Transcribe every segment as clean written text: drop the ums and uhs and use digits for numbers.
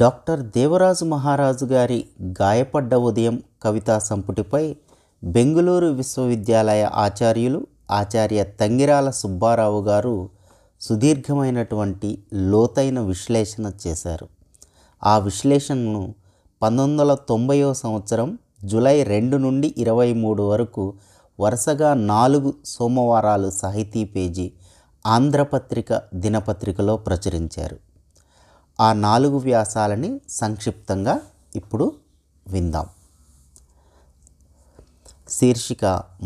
Doctor Devaraju మహారాజు గారి గాయపడ్డ ఉదయం కవితా సంపుటిపై బెంగుళూరు విశ్వవిద్యాలయ ఆచార్యులు ఆచార్య తంగిరాల సుబ్బారావు గారు సుదీర్ఘమైనటువంటి లోతైన విశ్లేషణ చేశారు. ఆ విశ్లేషణను 1990వ సంవత్సరం జూలై 2 నుండి 23 వరకు వరుసగా 4 సోమవారాలు సాహితీ పేజీ ఆంధ్రపత్రిక దినపత్రికలో ప్రచురించారు. ఆ 4 వ్యాసాలని సంక్షిప్తంగా ఇప్పుడు విందాం. శీర్షిక: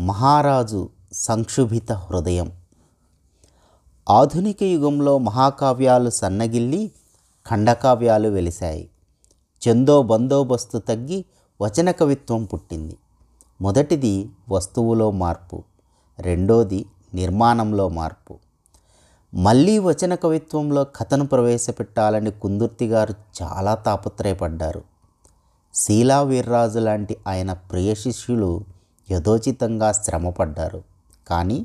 మహారాజు సంక్షుభిత హృదయం. ఆధునిక యుగంలో మహాకావ్యాలు సన్నగిల్లి ఖండకావ్యాలు వెలిశాయి. చందో బందోబస్తు తగ్గి వచన కవిత్వం పుట్టింది. మొదటిది వస్తువులో మార్పు, రెండోది నిర్మాణంలో మార్పు. మళ్ళీ వచన కవిత్వంలో కథను ప్రవేశపెట్టాలని కుందుర్తి గారు చాలా తాపత్రయపడ్డారు. శీలా వీర్రాజు లాంటి ఆయన ప్రియ శిష్యులు యథోచితంగా శ్రమపడ్డారు. కానీ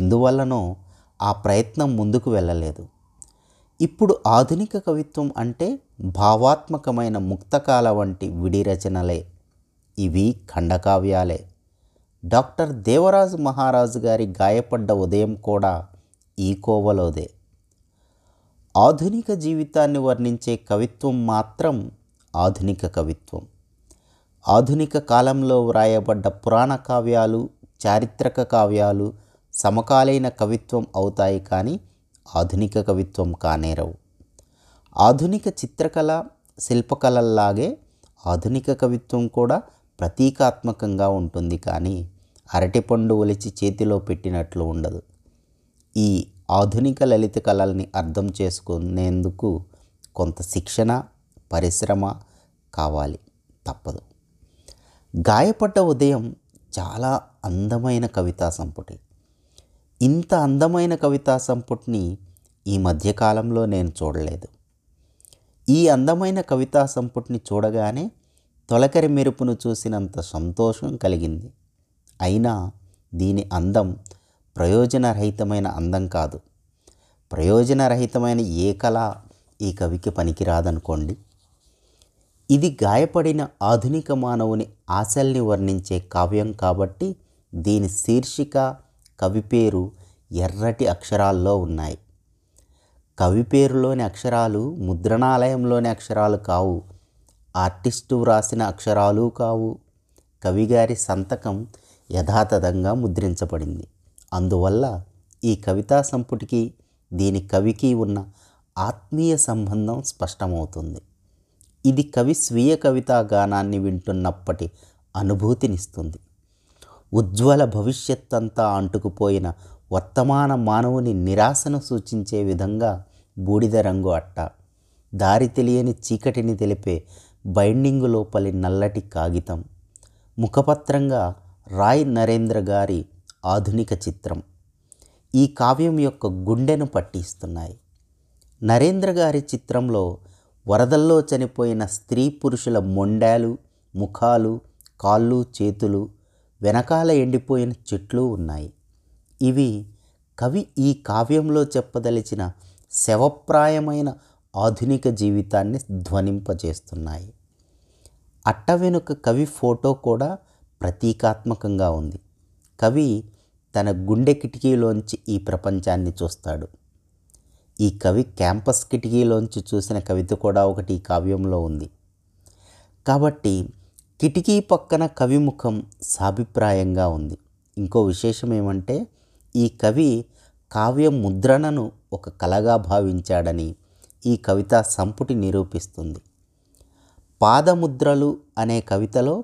ఇందువల్లనో ఆ ప్రయత్నం ముందుకు వెళ్ళలేదు. ఇప్పుడు ఆధునిక కవిత్వం అంటే భావాత్మకమైన ముక్తకాల వంటి విడి రచనలే, ఇవి ఖండకావ్యాలే. డాక్టర్ దేవరాజు మహారాజు గారి గాయపడ్డ ఉదయం కూడా ఈ కోవలోదే. ఆధునిక జీవితాన్ని వర్ణించే కవిత్వం మాత్రం ఆధునిక కవిత్వం. ఆధునిక కాలంలో వ్రాయబడ్డ పురాణ కావ్యాలు, చారిత్రక కావ్యాలు సమకాలీన కవిత్వం అవుతాయి, కానీ ఆధునిక కవిత్వం కానేరవు. ఆధునిక చిత్రకళ, శిల్పకళల్లాగే ఆధునిక కవిత్వం కూడా ప్రతీకాత్మకంగా ఉంటుంది, కానీ అరటిపండు ఒలిచి చేతిలో పెట్టినట్లు ఉండదు. ఈ ఆధునిక లలిత కళల్ని అర్థం చేసుకునేందుకు కొంత శిక్షణ, పరిశ్రమ కావాలి, తప్పదు. గాయపడ్డ ఉదయం చాలా అందమైన కవితా సంపుటి. ఇంత అందమైన కవితా సంపుటిని ఈ మధ్యకాలంలో నేను చూడలేదు. ఈ అందమైన కవితా సంపుటిని చూడగానే తొలకరి మెరుపును చూసినంత సంతోషం కలిగింది. అయినా దీని అందం ప్రయోజనరహితమైన అందం కాదు. ప్రయోజనరహితమైన ఏ కళ ఈ కవికి పనికిరాదనుకోండి. ఇది గాయపడిన ఆధునిక మానవుని ఆశల్ని వర్ణించే కావ్యం కాబట్టి దీని శీర్షిక, కవి పేరు ఎర్రటి అక్షరాల్లో ఉన్నాయి. కవి పేరులోని అక్షరాలు ముద్రణాలయంలోని అక్షరాలు కావు, ఆర్టిస్టు వ్రాసిన అక్షరాలు కావు. కవిగారి సంతకం యథాతథంగా ముద్రించబడింది. అందువల్ల ఈ కవితా సంపుటికి దీని కవికి ఉన్న ఆత్మీయ సంబంధం స్పష్టమవుతుంది. ఇది కవి స్వీయ కవితా గానాన్ని వింటున్నప్పటి అనుభూతినిస్తుంది. ఉజ్వల భవిష్యత్తంతా అంటుకుపోయిన వర్తమాన మానవుని నిరాశను సూచించే విధంగా బూడిద రంగు అట్ట, దారి తెలియని చీకటిని తెలిపే బైండింగు లోపలి నల్లటి కాగితం, ముఖపత్రంగా రాయ్ నరేంద్ర గారి ఆధునిక చిత్రం ఈ కావ్యం యొక్క గుండెను పట్టిస్తున్నాయి. నరేంద్ర గారి చిత్రంలో వరదల్లో చనిపోయిన స్త్రీ పురుషుల మొండాలు, ముఖాలు, కాళ్ళు, చేతులు, వెనకాల ఎండిపోయిన చెట్లు ఉన్నాయి. ఇవి కవి ఈ కావ్యంలో చెప్పదలిచిన శవప్రాయమైన ఆధునిక జీవితాన్ని ధ్వనింపజేస్తున్నాయి. అట్ట వెనుక కవి ఫోటో కూడా ప్రతీకాత్మకంగా ఉంది. కవి తన గుండె కిటికీలోంచి ఈ ప్రపంచాన్ని చూస్తాడు. ఈ కవి క్యాంపస్ కిటికీలోంచి చూసిన కవిత కూడా ఒకటి ఈ కావ్యంలో ఉంది. కాబట్టి కిటికీ పక్కన కవి ముఖం సాభిప్రాయంగా ఉంది. ఇంకో విశేషం ఏమంటే ఈ కవి కావ్య ముద్రణను ఒక కళగా భావించాడని ఈ కవితా సంపుటి నిరూపిస్తుంది. పాదముద్రలు అనే కవితలో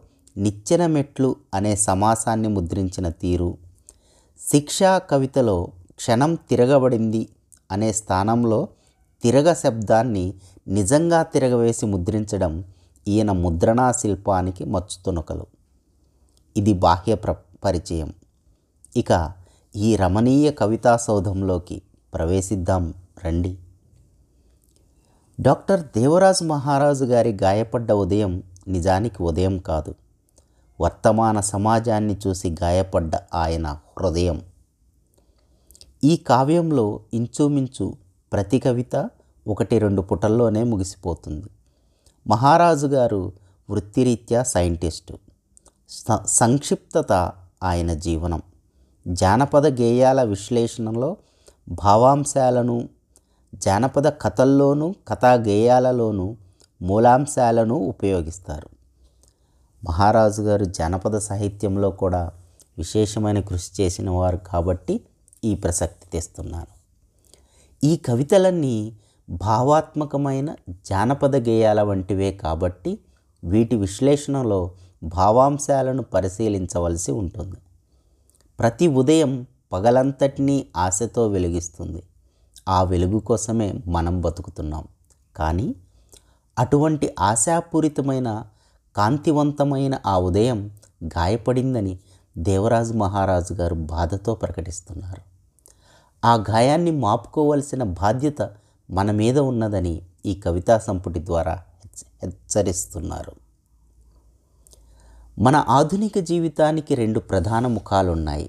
నిచ్చెన మెట్లు అనే సమాసాన్ని ముద్రించిన తీరు, శిక్షా కవితలో క్షణం తిరగబడింది అనే స్థానంలో తిరగ శబ్దాన్ని నిజంగా తిరగవేసి ముద్రించడం ఈయన ముద్రణా శిల్పానికి మచ్చుతునకలు. ఇది బాహ్య పరిచయం. ఇక ఈ రమణీయ కవితా సౌధంలోకి ప్రవేశిద్దాం రండి. డాక్టర్ దేవరాజు మహారాజు గారి గాయపడ్డ ఉదయం నిజానికి ఉదయం కాదు, వర్తమాన సమాజాన్ని చూసి గాయపడ్డ ఆయన హృదయం. ఈ కావ్యంలో ఇంచుమించు ప్రతి కవిత ఒకటి రెండు పుటల్లోనే ముగిసిపోతుంది. మహారాజు గారు వృత్తిరీత్యా సైంటిస్టు. సంక్షిప్తత ఆయన జీవనం. జానపద గేయాల విశ్లేషణలో భావాంశాలను, జానపద కథల్లోనూ కథా గేయాలలోనూ మూలాంశాలను ఉపయోగిస్తారు. మహారాజు గారు జానపద సాహిత్యంలో కూడా విశేషమైన కృషి చేసిన వారు కాబట్టి ఈ ప్రసక్తి తెస్తున్నాను. ఈ కవితలన్నీ భావాత్మకమైన జానపద గేయాల వంటివే కాబట్టి వీటి విశ్లేషణలో భావాంశాలను పరిశీలించవలసి ఉంటుంది. ప్రతి ఉదయం పగలంతటినీ ఆశతో వెలిగిస్తుంది. ఆ వెలుగు కోసమే మనం బతుకుతున్నాం. కానీ అటువంటి ఆశాపూరితమైన కాంతివంతమైన ఆ ఉదయం గాయపడిందని దేవరాజు మహారాజు గారు బాధతో ప్రకటిస్తున్నారు. ఆ గాయాన్ని మాపుకోవలసిన బాధ్యత మన మీద ఉన్నదని ఈ కవితా సంపుటి ద్వారా హెచ్చరిస్తున్నారు. మన ఆధునిక జీవితానికి రెండు ప్రధాన ముఖాలున్నాయి: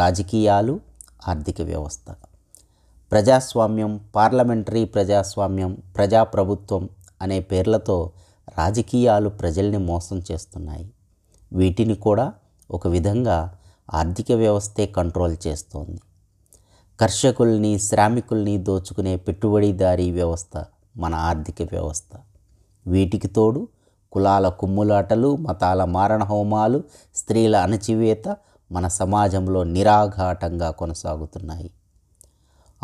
రాజకీయాలు, ఆర్థిక వ్యవస్థ. ప్రజాస్వామ్యం, పార్లమెంటరీ ప్రజాస్వామ్యం, ప్రజాప్రభుత్వం అనే పేర్లతో రాజకీయాలు ప్రజల్ని మోసం చేస్తున్నాయి. వీటిని కూడా ఒక విధంగా ఆర్థిక వ్యవస్థే కంట్రోల్ చేస్తోంది. కర్షకుల్ని, శ్రామికుల్ని దోచుకునే పెట్టుబడిదారీ వ్యవస్థ మన ఆర్థిక వ్యవస్థ. వీటికి తోడు కులాల కుమ్ములాటలు, మతాల మారణ హోమాలు, స్త్రీల అణచివేత మన సమాజంలో నిరాఘాటంగా కొనసాగుతున్నాయి.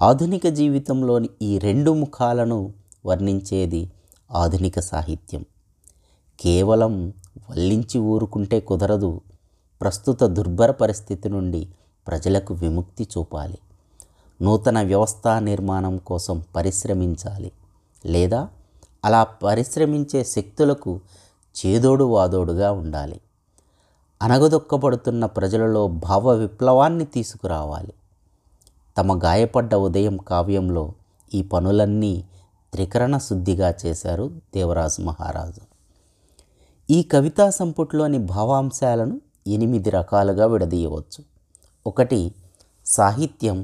ఆధునిక జీవితంలోని ఈ రెండు ముఖాలను వర్ణించేది ఆధునిక సాహిత్యం. కేవలం వల్లించి ఊరుకుంటే కుదరదు. ప్రస్తుత దుర్భర పరిస్థితి నుండి ప్రజలకు విముక్తి చూపాలి. నూతన వ్యవస్థా నిర్మాణం కోసం పరిశ్రమించాలి, లేదా అలా పరిశ్రమించే శక్తులకు చేదోడు వాదోడుగా ఉండాలి. అనగదొక్కబడుతున్న ప్రజలలో భావ విప్లవాన్ని తీసుకురావాలి. తమ గాయపడ్డ ఉదయం కావ్యంలో ఈ పనులన్నీ త్రికరణ శుద్ధిగా చేశారు దేవరాజు మహారాజు. ఈ కవితా సంపుటిలోని భావాంశాలను 8 రకాలుగా విడదీయవచ్చు. 1, సాహిత్యం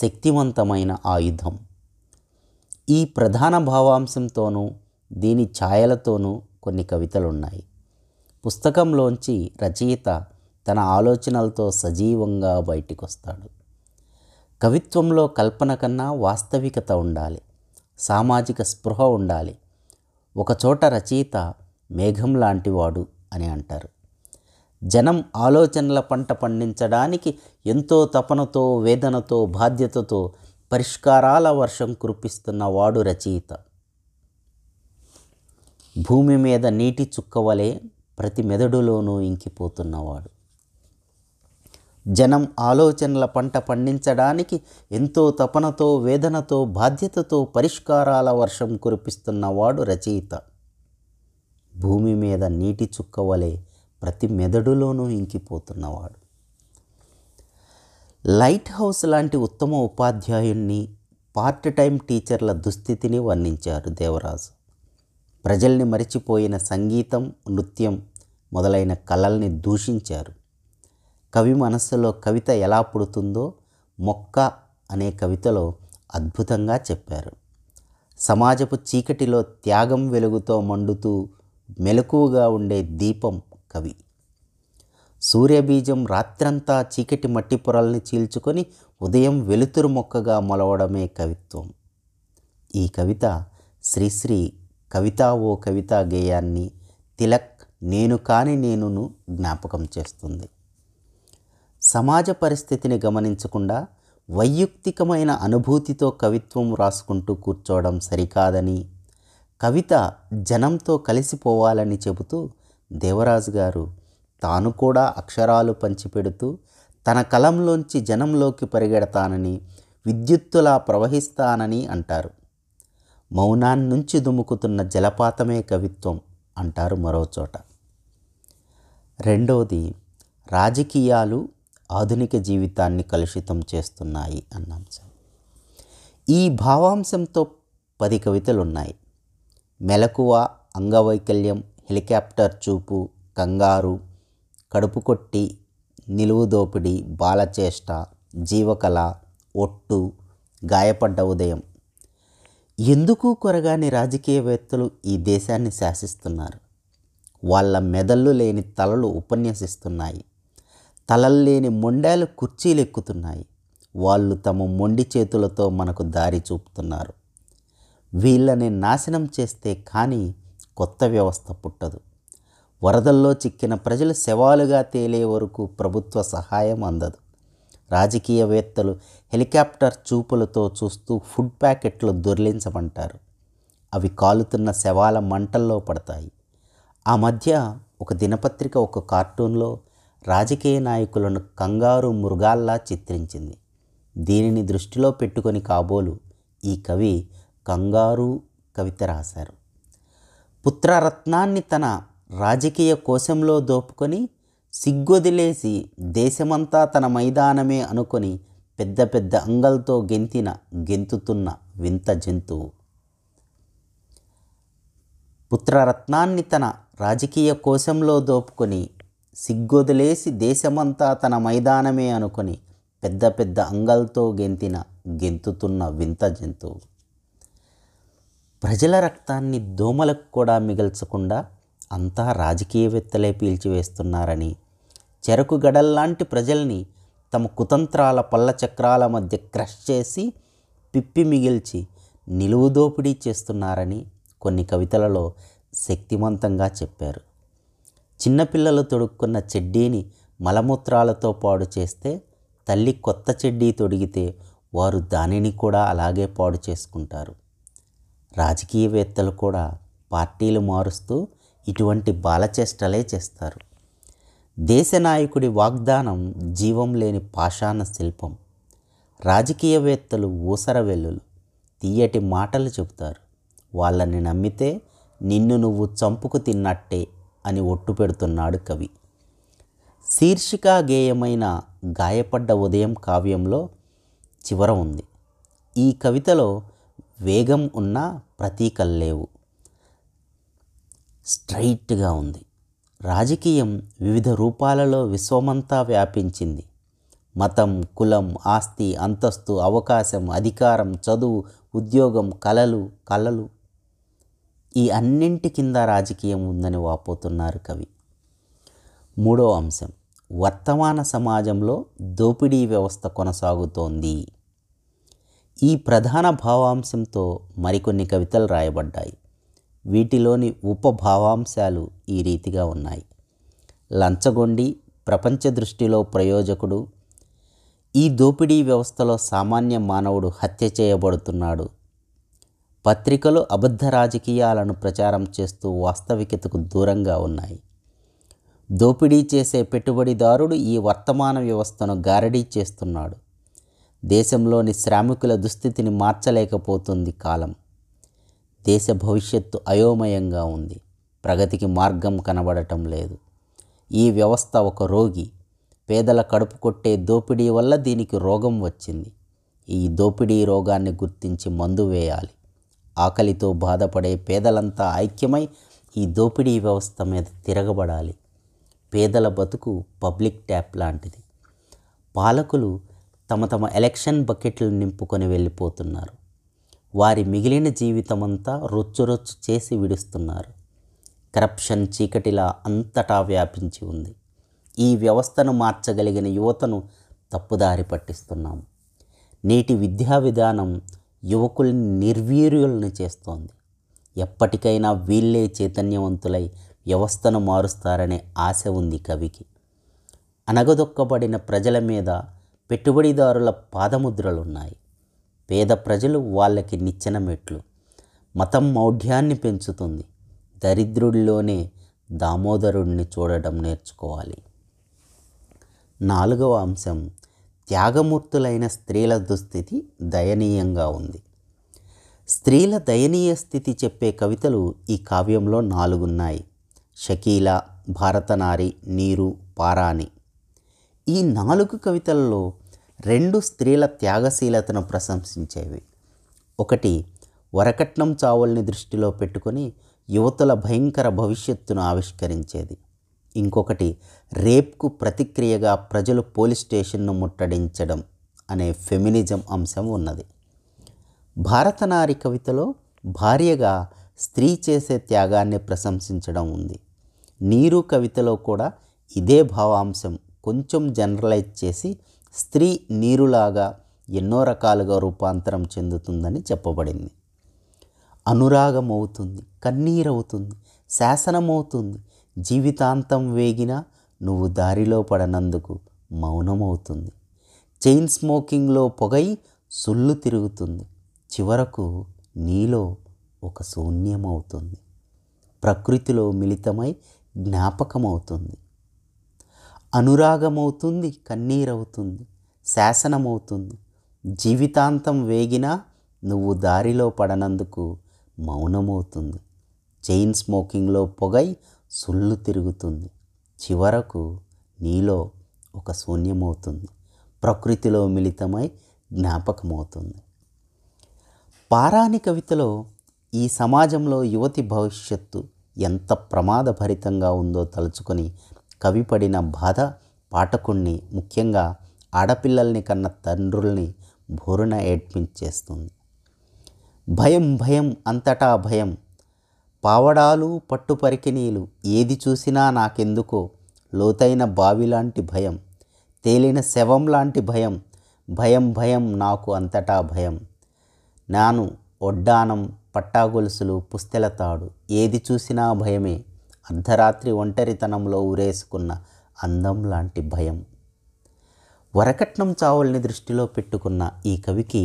శక్తివంతమైన ఆయుధం. ఈ ప్రధాన భావాంశంతోనూ దీని ఛాయలతోనూ కొన్ని కవితలున్నాయి. పుస్తకంలోంచి రచయిత తన ఆలోచనలతో సజీవంగా బయటికొస్తాడు. కవిత్వంలో కల్పన కన్నా వాస్తవికత ఉండాలి, సామాజిక స్పృహ ఉండాలి. ఒకచోట రచయిత మేఘం లాంటివాడు అని అంటారు. జనం ఆలోచనల పంట పండించడానికి ఎంతో తపనతో, వేదనతో, బాధ్యతతో పరిష్కారాల వర్షం కురిపిస్తున్న వాడు రచయిత. భూమి మీద నీటి చుక్కవలే ప్రతి మెదడులోనూ ఇంకిపోతున్నవాడు. జనం ఆలోచనల పంట పండించడానికి ఎంతో తపనతో, వేదనతో, బాధ్యతతో పరిష్కారాల వర్షం కురిపిస్తున్నవాడు రచయిత. భూమి మీద నీటి చుక్కవలే ప్రతి మెదడులోనూ ఇంకిపోతున్నవాడు. లైట్ హౌస్ లాంటి ఉత్తమ ఉపాధ్యాయుణ్ణి, పార్ట్ టైం టీచర్ల దుస్థితిని వర్ణించారు దేవరాజు. ప్రజల్ని మరిచిపోయిన సంగీతం, నృత్యం మొదలైన కళల్ని దూషించారు. కవి మనస్సులో కవిత ఎలా పుడుతుందో మొక్క అనే కవితలో అద్భుతంగా చెప్పారు. సమాజపు చీకటిలో త్యాగం వెలుగుతో మండుతూ మెలకువగా ఉండే దీపం కవి. సూర్యబీజం రాత్రంతా చీకటి మట్టి పొరల్ని చీల్చుకొని ఉదయం వెలుతురు మొక్కగా మొలవడమే కవిత్వం. ఈ కవిత శ్రీశ్రీ కవితా ఓ కవితా గేయాన్ని, తిలక్ నేను కాని నేనును జ్ఞాపకం చేస్తుంది. సమాజ పరిస్థితిని గమనించకుండా వైయక్తికమైన అనుభూతితో కవిత్వం రాసుకుంటూ కూర్చోవడం సరికాదని, కవిత జనంతో కలిసిపోవాలని చెబుతూ దేవరాజు గారు తాను కూడా అక్షరాలు పంచిపెడుతూ తన కలంలోంచి జనంలోకి పరిగెడతానని, విద్యుత్తులా ప్రవహిస్తానని అంటారు. మౌనాన్నించి దుముకుతున్న జలపాతమే కవిత్వం అంటారు మరోచోట. రెండోది రాజకీయాలు ఆధునిక జీవితాన్ని కలుషితం చేస్తున్నాయి అన్న అంశం. ఈ భావాంశంతో 10 కవితలు ఉన్నాయి. మెలకువ, అంగవైకల్యం, హెలికాప్టర్ చూపు, కంగారు, కడుపు కొట్టి, నిలువు దోపిడీ, బాలచేష్ట, జీవకళ, ఒట్టు, గాయపడ్డ ఉదయం. ఎందుకు కొరగాని రాజకీయవేత్తలు ఈ దేశాన్ని శాసిస్తున్నారు. వాళ్ళ మెదళ్ళు లేని తలలు ఉపన్యసిస్తున్నాయి. తలలు లేని మొండాలు కుర్చీలెక్కుతున్నాయి. వాళ్ళు తమ మొండి చేతులతో మనకు దారి చూపుతున్నారు. వీళ్ళని నాశనం చేస్తే కానీ కొత్త వ్యవస్థ పుట్టదు. వరదల్లో చిక్కిన ప్రజలు శవాలుగా తేలే వరకు ప్రభుత్వ సహాయం అందదు. రాజకీయవేత్తలు హెలికాప్టర్ చూపులతో చూస్తూ ఫుడ్ ప్యాకెట్లు దొర్లించమంటారు. అవి కాలుతున్న శవాల మంటల్లో పడతాయి. ఆ మధ్య ఒక దినపత్రిక ఒక కార్టూన్లో రాజకీయ నాయకులను కంగారు మృగాల్లా చిత్రించింది. దీనిని దృష్టిలో పెట్టుకొని కాబోలు ఈ కవి కంగారు కవిత రాశారు. పుత్రరత్నాన్ని తన రాజకీయ కోశంలో దోపుకొని సిగ్గొదిలేసి దేశమంతా తన మైదానమే అనుకొని పెద్ద పెద్ద అంగలతో గెంతుతున్న వింత జంతువు. పుత్రరత్నాన్ని తన రాజకీయ కోశంలో దోపుకొని సిగ్గొదిలేసి దేశమంతా తన మైదానమే అనుకొని పెద్ద పెద్ద అంగలతో గెంతుతున్న వింత జంతువు. ప్రజల రక్తాన్ని దోమలకు కూడా మిగల్చకుండా అంతా రాజకీయవేత్తలే పీల్చివేస్తున్నారని, చెరకు గడల్లాంటి ప్రజల్ని తమ కుతంత్రాల పల్లచక్రాల మధ్య క్రష్ చేసి పిప్పి మిగిల్చి నిలువు దోపిడీ చేస్తున్నారని కొన్ని కవితలలో శక్తిమంతంగా చెప్పారు. చిన్నపిల్లలు తొడుక్కున్న చెడ్డీని మలమూత్రాలతో పాడు చేస్తే, తల్లి కొత్త చెడ్డీ తొడిగితే వారు దానిని కూడా అలాగే పాడు చేసుకుంటారు. రాజకీయవేత్తలు కూడా పార్టీలు మారుస్తూ ఇటువంటి బాలచేష్టలే చేస్తారు. దేశ నాయకుడి వాగ్దానం జీవం లేని పాషాణ శిల్పం. రాజకీయవేత్తలు ఊసర వెల్లులు, తీయటి మాటలు చెబుతారు. వాళ్ళని నమ్మితే నిన్ను నువ్వు చంపుకు తిన్నట్టే అని ఒట్టు పెడుతున్నాడు కవి. శీర్షికా గేయమైన గాయపడ్డ ఉదయం కావ్యంలో చివర ఉంది. ఈ కవితలో వేగం ఉన్నా ప్రతీకలు లేవు. స్ట్రైట్గా ఉంది. రాజకీయం వివిధ రూపాలలో విశ్వమంతా వ్యాపించింది. మతం, కులం, ఆస్తి, అంతస్తు, అవకాశం, అధికారం, చదువు, ఉద్యోగం, కళలు ఈ అన్నింటి కింద రాజకీయం ఉందని వాపోతున్నారు కవి. మూడో అంశం, వర్తమాన సమాజంలో దోపిడీ వ్యవస్థ కొనసాగుతోంది. ఈ ప్రధాన భావాంశంతో మరికొన్ని కవితలు రాయబడ్డాయి. వీటిలోని ఉపభావాంశాలు ఈ రీతిగా ఉన్నాయి. లంచగొండి, ప్రపంచ దృష్టిలో ప్రయోజకుడు, ఈ దోపిడీ వ్యవస్థలో సామాన్య మానవుడు హత్య చేయబడుతున్నాడు, పత్రికలు అబద్ధ రాజకీయాలను ప్రచారం చేస్తూ వాస్తవికతకు దూరంగా ఉన్నాయి, దోపిడీ చేసే పెట్టుబడిదారుడు ఈ వర్తమాన వ్యవస్థను గారడీ చేస్తున్నాడు, దేశంలోని శ్రామికుల దుస్థితిని మార్చలేకపోతుంది కాలం, దేశ భవిష్యత్తు అయోమయంగా ఉంది, ప్రగతికి మార్గం కనబడటం లేదు, ఈ వ్యవస్థ ఒక రోగి, పేదల కడుపు కొట్టే దోపిడీ వల్ల దీనికి రోగం వచ్చింది, ఈ దోపిడీ రోగాన్ని గుర్తించి మందు వేయాలి, ఆకలితో బాధపడే పేదలంతా ఐక్యమై ఈ దోపిడీ వ్యవస్థ మీద తిరగబడాలి, పేదల బతుకు పబ్లిక్ ట్యాప్ లాంటిది, పాలకులు తమ ఎలక్షన్ బకెట్లు నింపుకొని వెళ్ళిపోతున్నారు, వారి మిగిలిన జీవితమంతా రొచ్చు చేసి విడుస్తున్నారు, కరప్షన్ చీకటిలా అంతటా వ్యాపించి ఉంది, ఈ వ్యవస్థను మార్చగలిగిన యువతను తప్పుదారి పట్టిస్తున్నాం, నేటి విద్యా విధానం యువకుల్ని నిర్వీర్యులను చేస్తోంది, ఎప్పటికైనా వీళ్ళే చైతన్యవంతులై వ్యవస్థను మారుస్తారనే ఆశ ఉంది కవికి. అనగదొక్కబడిన ప్రజల మీద పెట్టుబడిదారుల పాదముద్రలున్నాయి, పేద ప్రజలు వాళ్ళకి నిచ్చెన మెట్లు, మతం మౌఢ్యాన్ని పెంచుతుంది, దరిద్రుడిలోనే దామోదరుడిని చూడడం నేర్చుకోవాలి. నాలుగవ అంశం, త్యాగమూర్తులైన స్త్రీల దుస్థితి దయనీయంగా ఉంది. స్త్రీల దయనీయ స్థితి చెప్పే కవితలు ఈ కావ్యంలో నాలుగున్నాయి. షకీల, భారతనారి, నీరు, పారాణి. ఈ నాలుగు కవితల్లో రెండు స్త్రీల త్యాగశీలతను ప్రశంసించేవి. ఒకటి వరకట్నం చావుల్ని దృష్టిలో పెట్టుకొని యువతుల భయంకర భవిష్యత్తును ఆవిష్కరించేది. ఇంకొకటి రేప్కు ప్రతిక్రియగా ప్రజలు పోలీస్ స్టేషన్ను ముట్టడించడం అనే ఫెమినిజం అంశం ఉన్నది. భారతనారి కవితలో భార్యగా స్త్రీ చేసే త్యాగాన్ని ప్రశంసించడం ఉంది. నీరు కవితలో కూడా ఇదే భావాంశం కొంచెం జనరలైజ్ చేసి స్త్రీ నీరులాగా ఎన్నో రకాలుగా రూపాంతరం చెందుతుందని చెప్పబడింది. అనురాగం అవుతుంది, కన్నీరవుతుంది, శాసనమవుతుంది, జీవితాంతం వేగినా నువ్వు దారిలో పడనందుకు మౌనమవుతుంది, చైన్ స్మోకింగ్లో పొగై సుళ్ళు తిరుగుతుంది, చివరకు నీలో ఒక శూన్యమవుతుంది, ప్రకృతిలో మిళితమై జ్ఞాపకమవుతుంది. అనురాగమవుతుంది, కన్నీరవుతుంది, శాసనమవుతుంది, జీవితాంతం వేగినా నువ్వు దారిలో పడనందుకు మౌనమవుతుంది, చైన్ స్మోకింగ్లో పొగై సుళ్ళు తిరుగుతుంది, చివరకు నీలో ఒక శూన్యమవుతుంది, ప్రకృతిలో మిళితమై జ్ఞాపకమవుతుంది. పారాణి కవితలో ఈ సమాజంలో యువతి భవిష్యత్తు ఎంత ప్రమాదభరితంగా ఉందో తలుచుకొని కవి పడిన బాధ పాఠకుణ్ణి, ముఖ్యంగా ఆడపిల్లల్ని కన్న తండ్రుల్ని బోరున ఏడ్పించేస్తుంది. భయం భయం అంతటా భయం, పావడాలు పట్టుపరికినీలు ఏది చూసినా నాకెందుకో, లోతైన బావిలాంటి భయం, తేలిన శవం లాంటి భయం, భయం భయం నాకు అంతటా భయం, నాను ఒడ్డానం పట్టాగొలుసులు పుస్తెల తాడు ఏది చూసినా భయమే, అర్ధరాత్రి ఒంటరితనంలో ఊరేసుకున్న అందం లాంటి భయం. వరకట్నం చావుల్ని దృష్టిలో పెట్టుకున్న ఈ కవికి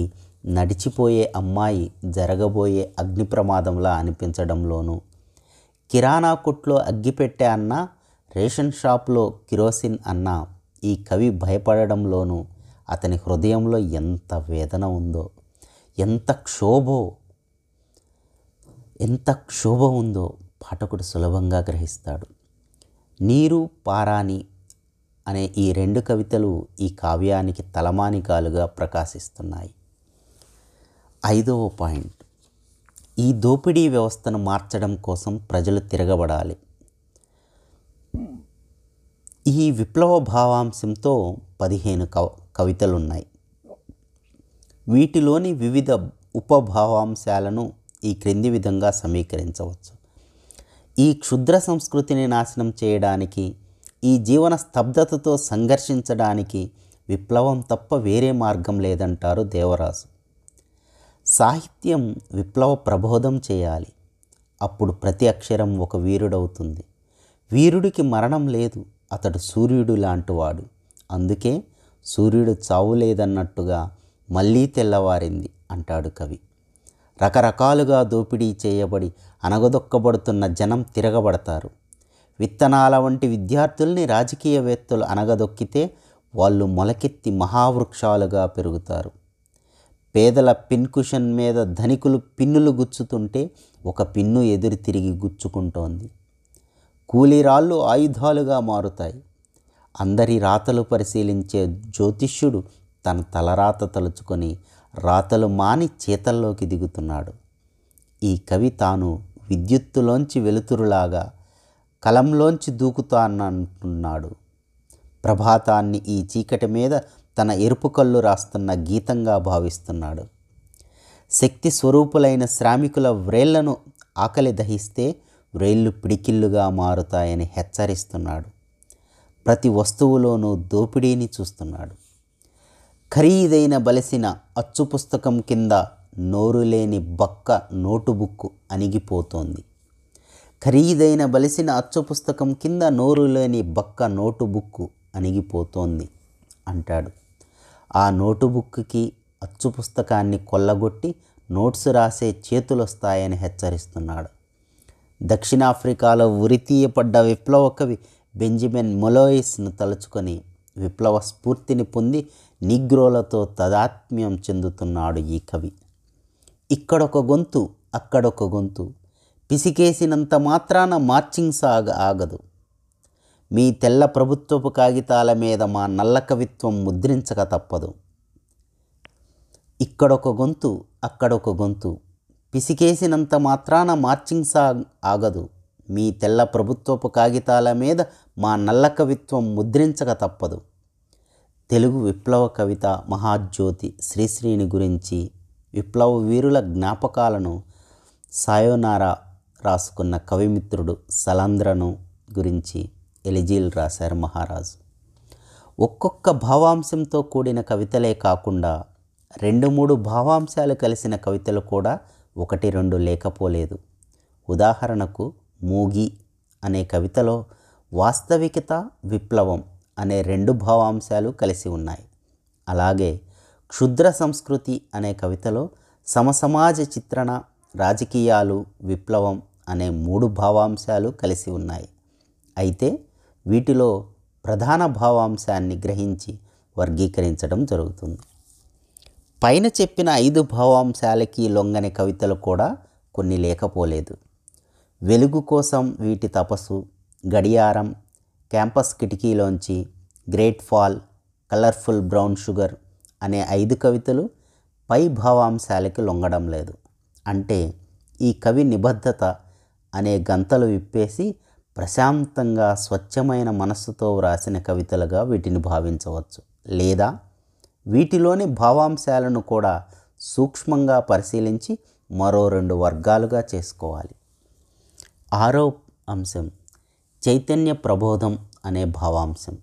నడిచిపోయే అమ్మాయి జరగబోయే అగ్ని ప్రమాదంలా అనిపించడంలోనూ, కిరాణా కొట్లో అగ్గిపెట్టే అన్న, రేషన్ షాప్లో కిరోసిన్ అన్న ఈ కవి భయపడడంలోనూ అతని హృదయంలో ఎంత వేదన ఉందో, ఎంత క్షోభ ఉందో పాఠకుడు సులభంగా గ్రహిస్తాడు. నీరు, పారాణి అనే ఈ రెండు కవితలు ఈ కావ్యానికి తలమానికాలుగా ప్రకాశిస్తున్నాయి. 5వ పాయింట్, ఈ దోపిడీ వ్యవస్థను మార్చడం కోసం ప్రజలు తిరగబడాలి. ఈ విప్లవ భావాంశంతో 15 కవితలున్నాయి. వీటిలోని వివిధ ఉపభావాంశాలను ఈ క్రింది విధంగా సమీకరించవచ్చు. ఈ క్షుద్ర సంస్కృతిని నాశనం చేయడానికి, ఈ జీవన స్తబ్దతతో సంఘర్షించడానికి విప్లవం తప్ప వేరే మార్గం లేదంటారు దేవరాజు. సాహిత్యం విప్లవ ప్రబోధం చేయాలి, అప్పుడు ప్రతి అక్షరం ఒక వీరుడవుతుంది. వీరుడికి మరణం లేదు, అతడు సూర్యుడు లాంటివాడు. అందుకే సూర్యుడు చావు లేదన్నట్టుగా మళ్ళీ తెల్లవారింది అంటాడు కవి. రకరకాలుగా దోపిడీ చేయబడి అనగదొక్కబడుతున్న జనం తిరగబడతారు. విత్తనాల వంటి విద్యార్థుల్ని రాజకీయవేత్తలు అనగదొక్కితే వాళ్ళు మొలకెత్తి మహావృక్షాలుగా పెరుగుతారు. పేదల పిన్కుషన్ మీద ధనికులు పిన్నులు గుచ్చుతుంటే ఒక పిన్ను ఎదురు తిరిగి గుచ్చుకుంటోంది. కూలీరాళ్ళు ఆయుధాలుగా మారుతాయి. అందరి రాతలు పరిశీలించే జ్యోతిష్యుడు తన తలరాత తలుచుకొని రాతలు మాని చేతల్లోకి దిగుతున్నాడు. ఈ కవి తాను విద్యుత్తులోంచి వెలుతురులాగా కలంలోంచి దూకుతానంటున్నాడు. ప్రభాతాన్ని ఈ చీకటి మీద తన ఎరుపు కళ్ళు రాస్తున్న గీతంగా భావిస్తున్నాడు. శక్తి స్వరూపులైన శ్రామికుల వ్రేళ్లను ఆకలి దహిస్తే వ్రేళ్ళు పిడికిళ్ళుగా మారుతాయని హెచ్చరిస్తున్నాడు. ప్రతి వస్తువులోనూ దోపిడీని చూస్తున్నాడు. ఖరీదైన బలసిన అచ్చు పుస్తకం కింద నోరులేని బక్క నోటుబుక్కు అణిగిపోతోంది. ఖరీదైన బలసిన అచ్చు పుస్తకం కింద నోరులేని బక్క నోటుబుక్కు అణిగిపోతోంది అంటాడు. ఆ నోటుబుక్కి అచ్చు పుస్తకాన్ని కొల్లగొట్టి నోట్స్ రాసే చేతులొస్తాయని హెచ్చరిస్తున్నాడు. దక్షిణాఫ్రికాలో ఉరితీయపడ్డ విప్లవ కవి బెంజమిన్ మొలోయిస్ను తలుచుకొని విప్లవ స్ఫూర్తిని పొంది నీగ్రోలతో తదాత్మ్యం చెందుతున్నాడు ఈ కవి. ఇక్కడొక గొంతు అక్కడొక గొంతు, పిసికేసినంత మాత్రాన మార్చింగ్ ఆగదు. మీ తెల్ల ప్రభుత్వపు కాగితాల మీద మా నల్ల కవిత్వం ముద్రించక తప్పదు. ఇక్కడొక గొంతు అక్కడొక గొంతు, పిసికేసినంత మాత్రాన మార్చింగ్ ఆగదు. మీ తెల్ల ప్రభుత్వపు కాగితాల మీద మా నల్ల కవిత్వం ముద్రించక తప్పదు. తెలుగు విప్లవ కవిత మహాజ్యోతి శ్రీశ్రీని గురించి, విప్లవ వీరుల జ్ఞాపకాలను సాయోనారా రాసుకున్న కవిమిత్రుడు సలంద్రను గురించి ఎలిజీలు రాశారు మహారాజు. ఒక్కొక్క భావాంశంతో కూడిన కవితలే కాకుండా 2-3 భావాంశాలు కలిసిన కవితలు కూడా 1-2 లేకపోలేదు. ఉదాహరణకు మూగి అనే కవితలో వాస్తవికత, విప్లవం అనే 2 భావాంశాలు కలిసి ఉన్నాయి. అలాగే క్షుద్ర సంస్కృతి అనే కవితలో సమసమాజ చిత్రణ, రాజకీయాలు, విప్లవం అనే 3 భావాంశాలు కలిసి ఉన్నాయి. అయితే వీటిలో ప్రధాన భావాంశాన్ని గ్రహించి వర్గీకరించడం జరుగుతుంది. పైన చెప్పిన 5 భావాంశాలకి లొంగని కవితలు కూడా కొన్ని లేకపోలేదు. వెలుగు కోసం వీటి తపస్సు, గడియారం, క్యాంపస్ కిటికీలోంచి, great fall, colourful brown sugar అనే 5 కవితలు పై భావాంశాలకి లొంగడం లేదు. అంటే ఈ కవి నిబద్ధత అనే గంతలు విప్పేసి ప్రశాంతంగా స్వచ్ఛమైన మనస్సుతో వ్రాసిన కవితలుగా వీటిని భావించవచ్చు. లేదా వీటిలోని భావాంశాలను కూడా సూక్ష్మంగా పరిశీలించి మరో 2 వర్గాలుగా చేసుకోవాలి. 6వ అంశం చైతన్య ప్రబోధం అనే భావాంశం.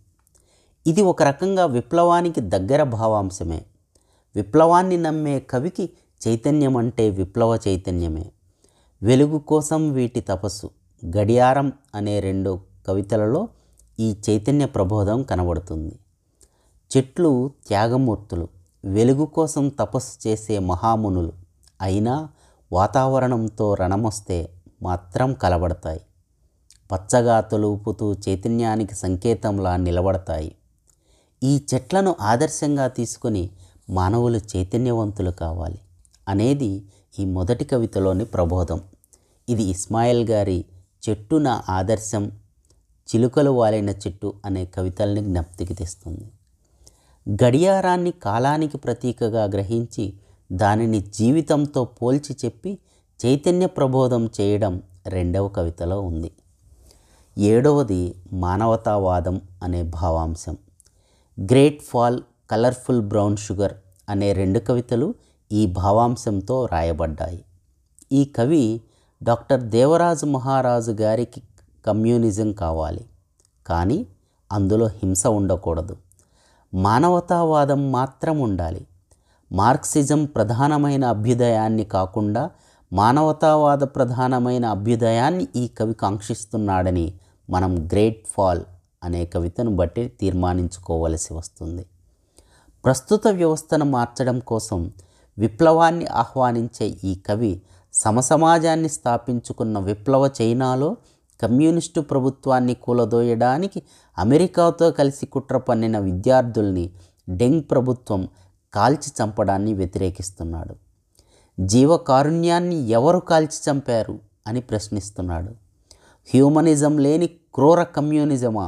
ఇది ఒక రకంగా విప్లవానికి దగ్గర భావాంశమే. విప్లవాన్ని నమ్మే కవికి చైతన్యం అంటే విప్లవ చైతన్యమే. వెలుగు కోసం వీటి తపస్సు, గడియారం అనే 2 కవితలలో ఈ చైతన్య ప్రబోధం కనబడుతుంది. చెట్లు త్యాగమూర్తులు, వెలుగు కోసం తపస్సు చేసే మహామునులు. అయినా వాతావరణంతో రణమొస్తే మాత్రం కలబడతాయి. పచ్చగా తొలుపుతూ చైతన్యానికి సంకేతంలా నిలబడతాయి. ఈ చెట్లను ఆదర్శంగా తీసుకుని మానవులు చైతన్యవంతులు కావాలి అనేది ఈ మొదటి కవితలోని ప్రబోధం. ఇది ఇస్మాయిల్ గారి చెట్టు నా ఆదర్శం, చిలుకలు వాలిన చెట్టు అనే కవితల్ని జ్ఞప్తికి తెస్తుంది. గడియారాన్ని కాలానికి ప్రతీకగా గ్రహించి దానిని జీవితంతో పోల్చి చెప్పి చైతన్య ప్రబోధం చేయడం 2వ కవితలో ఉంది. 7వది మానవతావాదం అనే భావాంశం. Great fall, colourful brown sugar అనే 2 కవితలు ఈ భావాంశంతో రాయబడ్డాయి. ఈ కవి డాక్టర్ దేవరాజు మహారాజు గారికి కమ్యూనిజం కావాలి, కానీ అందులో హింస ఉండకూడదు, మానవతావాదం మాత్రం ఉండాలి. మార్క్సిజం ప్రధానమైన అభ్యుదయాన్ని కాకుండా మానవతావాద ప్రధానమైన అభ్యుదయాన్ని ఈ కవి కాంక్షిస్తున్నాడని మనం గ్రేట్ ఫాల్ అనే కవితను బట్టి తీర్మానించుకోవలసి వస్తుంది. ప్రస్తుత వ్యవస్థను మార్చడం కోసం విప్లవాన్ని ఆహ్వానించే ఈ కవి సమసమాజాన్ని స్థాపించుకున్న విప్లవ చైనాలో కమ్యూనిస్టు ప్రభుత్వాన్ని కూలదోయడానికి అమెరికాతో కలిసి కుట్ర పన్నిన విద్యార్థుల్ని డెంగ్ ప్రభుత్వం కాల్చి చంపడాన్ని వ్యతిరేకిస్తున్నాడు. జీవకారుణ్యాన్ని ఎవరు కాల్చి చంపారు అని ప్రశ్నిస్తున్నాడు. హ్యూమనిజం లేని క్రూర కమ్యూనిజమా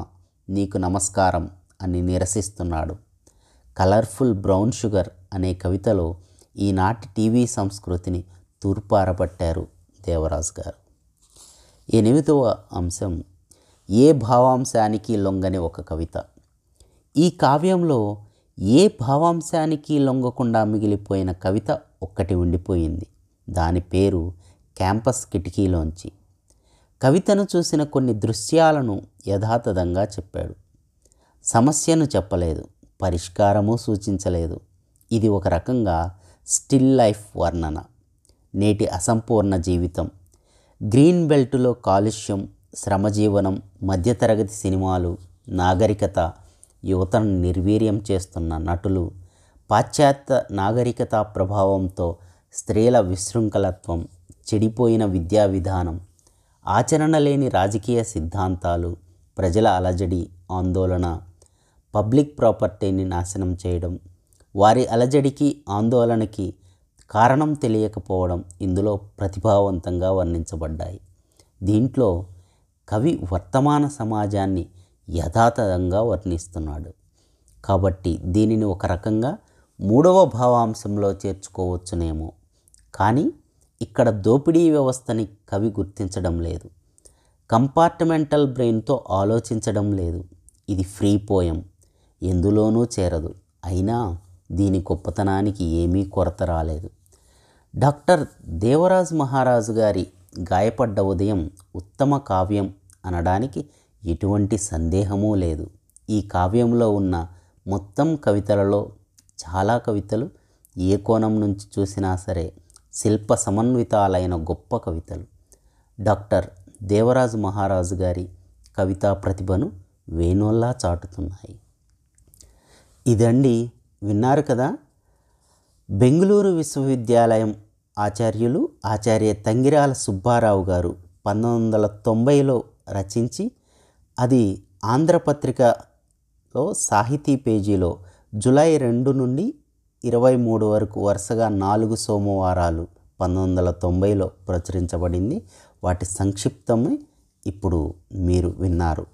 నీకు నమస్కారం అని నిరసిస్తున్నాడు. కలర్ఫుల్ బ్రౌన్ షుగర్ అనే కవితలో ఈనాటి టీవీ సంస్కృతిని తూర్పారబట్టారు దేవరాజు గారు. 8వ అంశం ఏ భావాంశానికి లొంగని ఒక కవిత. ఈ కావ్యంలో ఏ భావాంశానికి లొంగకుండా మిగిలిపోయిన కవిత ఒక్కటి ఉండిపోయింది. దాని పేరు క్యాంపస్ కిటికీలోంచి. కవితను చూసిన కొన్ని దృశ్యాలను యథాతథంగా చెప్పాడు. సమస్యను చెప్పలేదు, పరిష్కారము సూచించలేదు. ఇది ఒక రకంగా స్టిల్ లైఫ్ వర్ణన. నేటి అసంపూర్ణ జీవితం, గ్రీన్ బెల్టులో కాలుష్యం, శ్రమజీవనం, మధ్యతరగతి సినిమాలు, నాగరికత, యువతను నిర్వీర్యం చేస్తున్న నటులు, పాశ్చాత్య నాగరికత ప్రభావంతో స్త్రీల విశృంఖలత్వం, చెడిపోయిన విద్యా విధానం, ఆచరణ లేని రాజకీయ సిద్ధాంతాలు, ప్రజల అలజడి, ఆందోళన, పబ్లిక్ ప్రాపర్టీని నాశనం చేయడం, వారి అలజడికి ఆందోళనకి కారణం తెలియకపోవడం ఇందులో ప్రతిభావంతంగా వర్ణించబడ్డాయి. దీంట్లో కవి వర్తమాన సమాజాన్ని యథాతథంగా వర్ణిస్తున్నాడు. కాబట్టి దీనిని ఒక రకంగా మూడవ భావాంశంలో చేర్చుకోవచ్చునేమో. కానీ ఇక్కడ దోపిడీ వ్యవస్థని కవి గుర్తించడం లేదు, కంపార్ట్మెంటల్ బ్రెయిన్తో ఆలోచించడం లేదు. ఇది ఫ్రీ పోయం, ఎందులోనూ చేరదు. అయినా దీని గొప్పతనానికి ఏమీ కొరత రాలేదు. డాక్టర్ దేవరాజు మహారాజు గారి గాయపడ్డ ఉదయం ఉత్తమ కావ్యం అనడానికి ఎటువంటి సందేహమూ లేదు. ఈ కావ్యంలో ఉన్న మొత్తం కవితలలో చాలా కవితలు ఏ కోణం నుంచి చూసినా సరే శిల్ప సమన్వితాలైన గొప్ప కవితలు. డాక్టర్ దేవరాజు మహారాజు గారి కవితా ప్రతిభను వేణోల్లా చాటుతున్నాయి. ఇదండి, విన్నారు కదా, బెంగుళూరు విశ్వవిద్యాలయం ఆచార్యులు ఆచార్య తంగిరాల సుబ్బారావు గారు 1990లో రచించి అది ఆంధ్రపత్రికలో సాహితీ పేజీలో జూలై 2 నుండి 23 వరకు వరుసగా 4 సోమవారాలు 1990లో ప్రచురించబడింది. వాటి సంక్షిప్తమే ఇప్పుడు మీరు విన్నారు.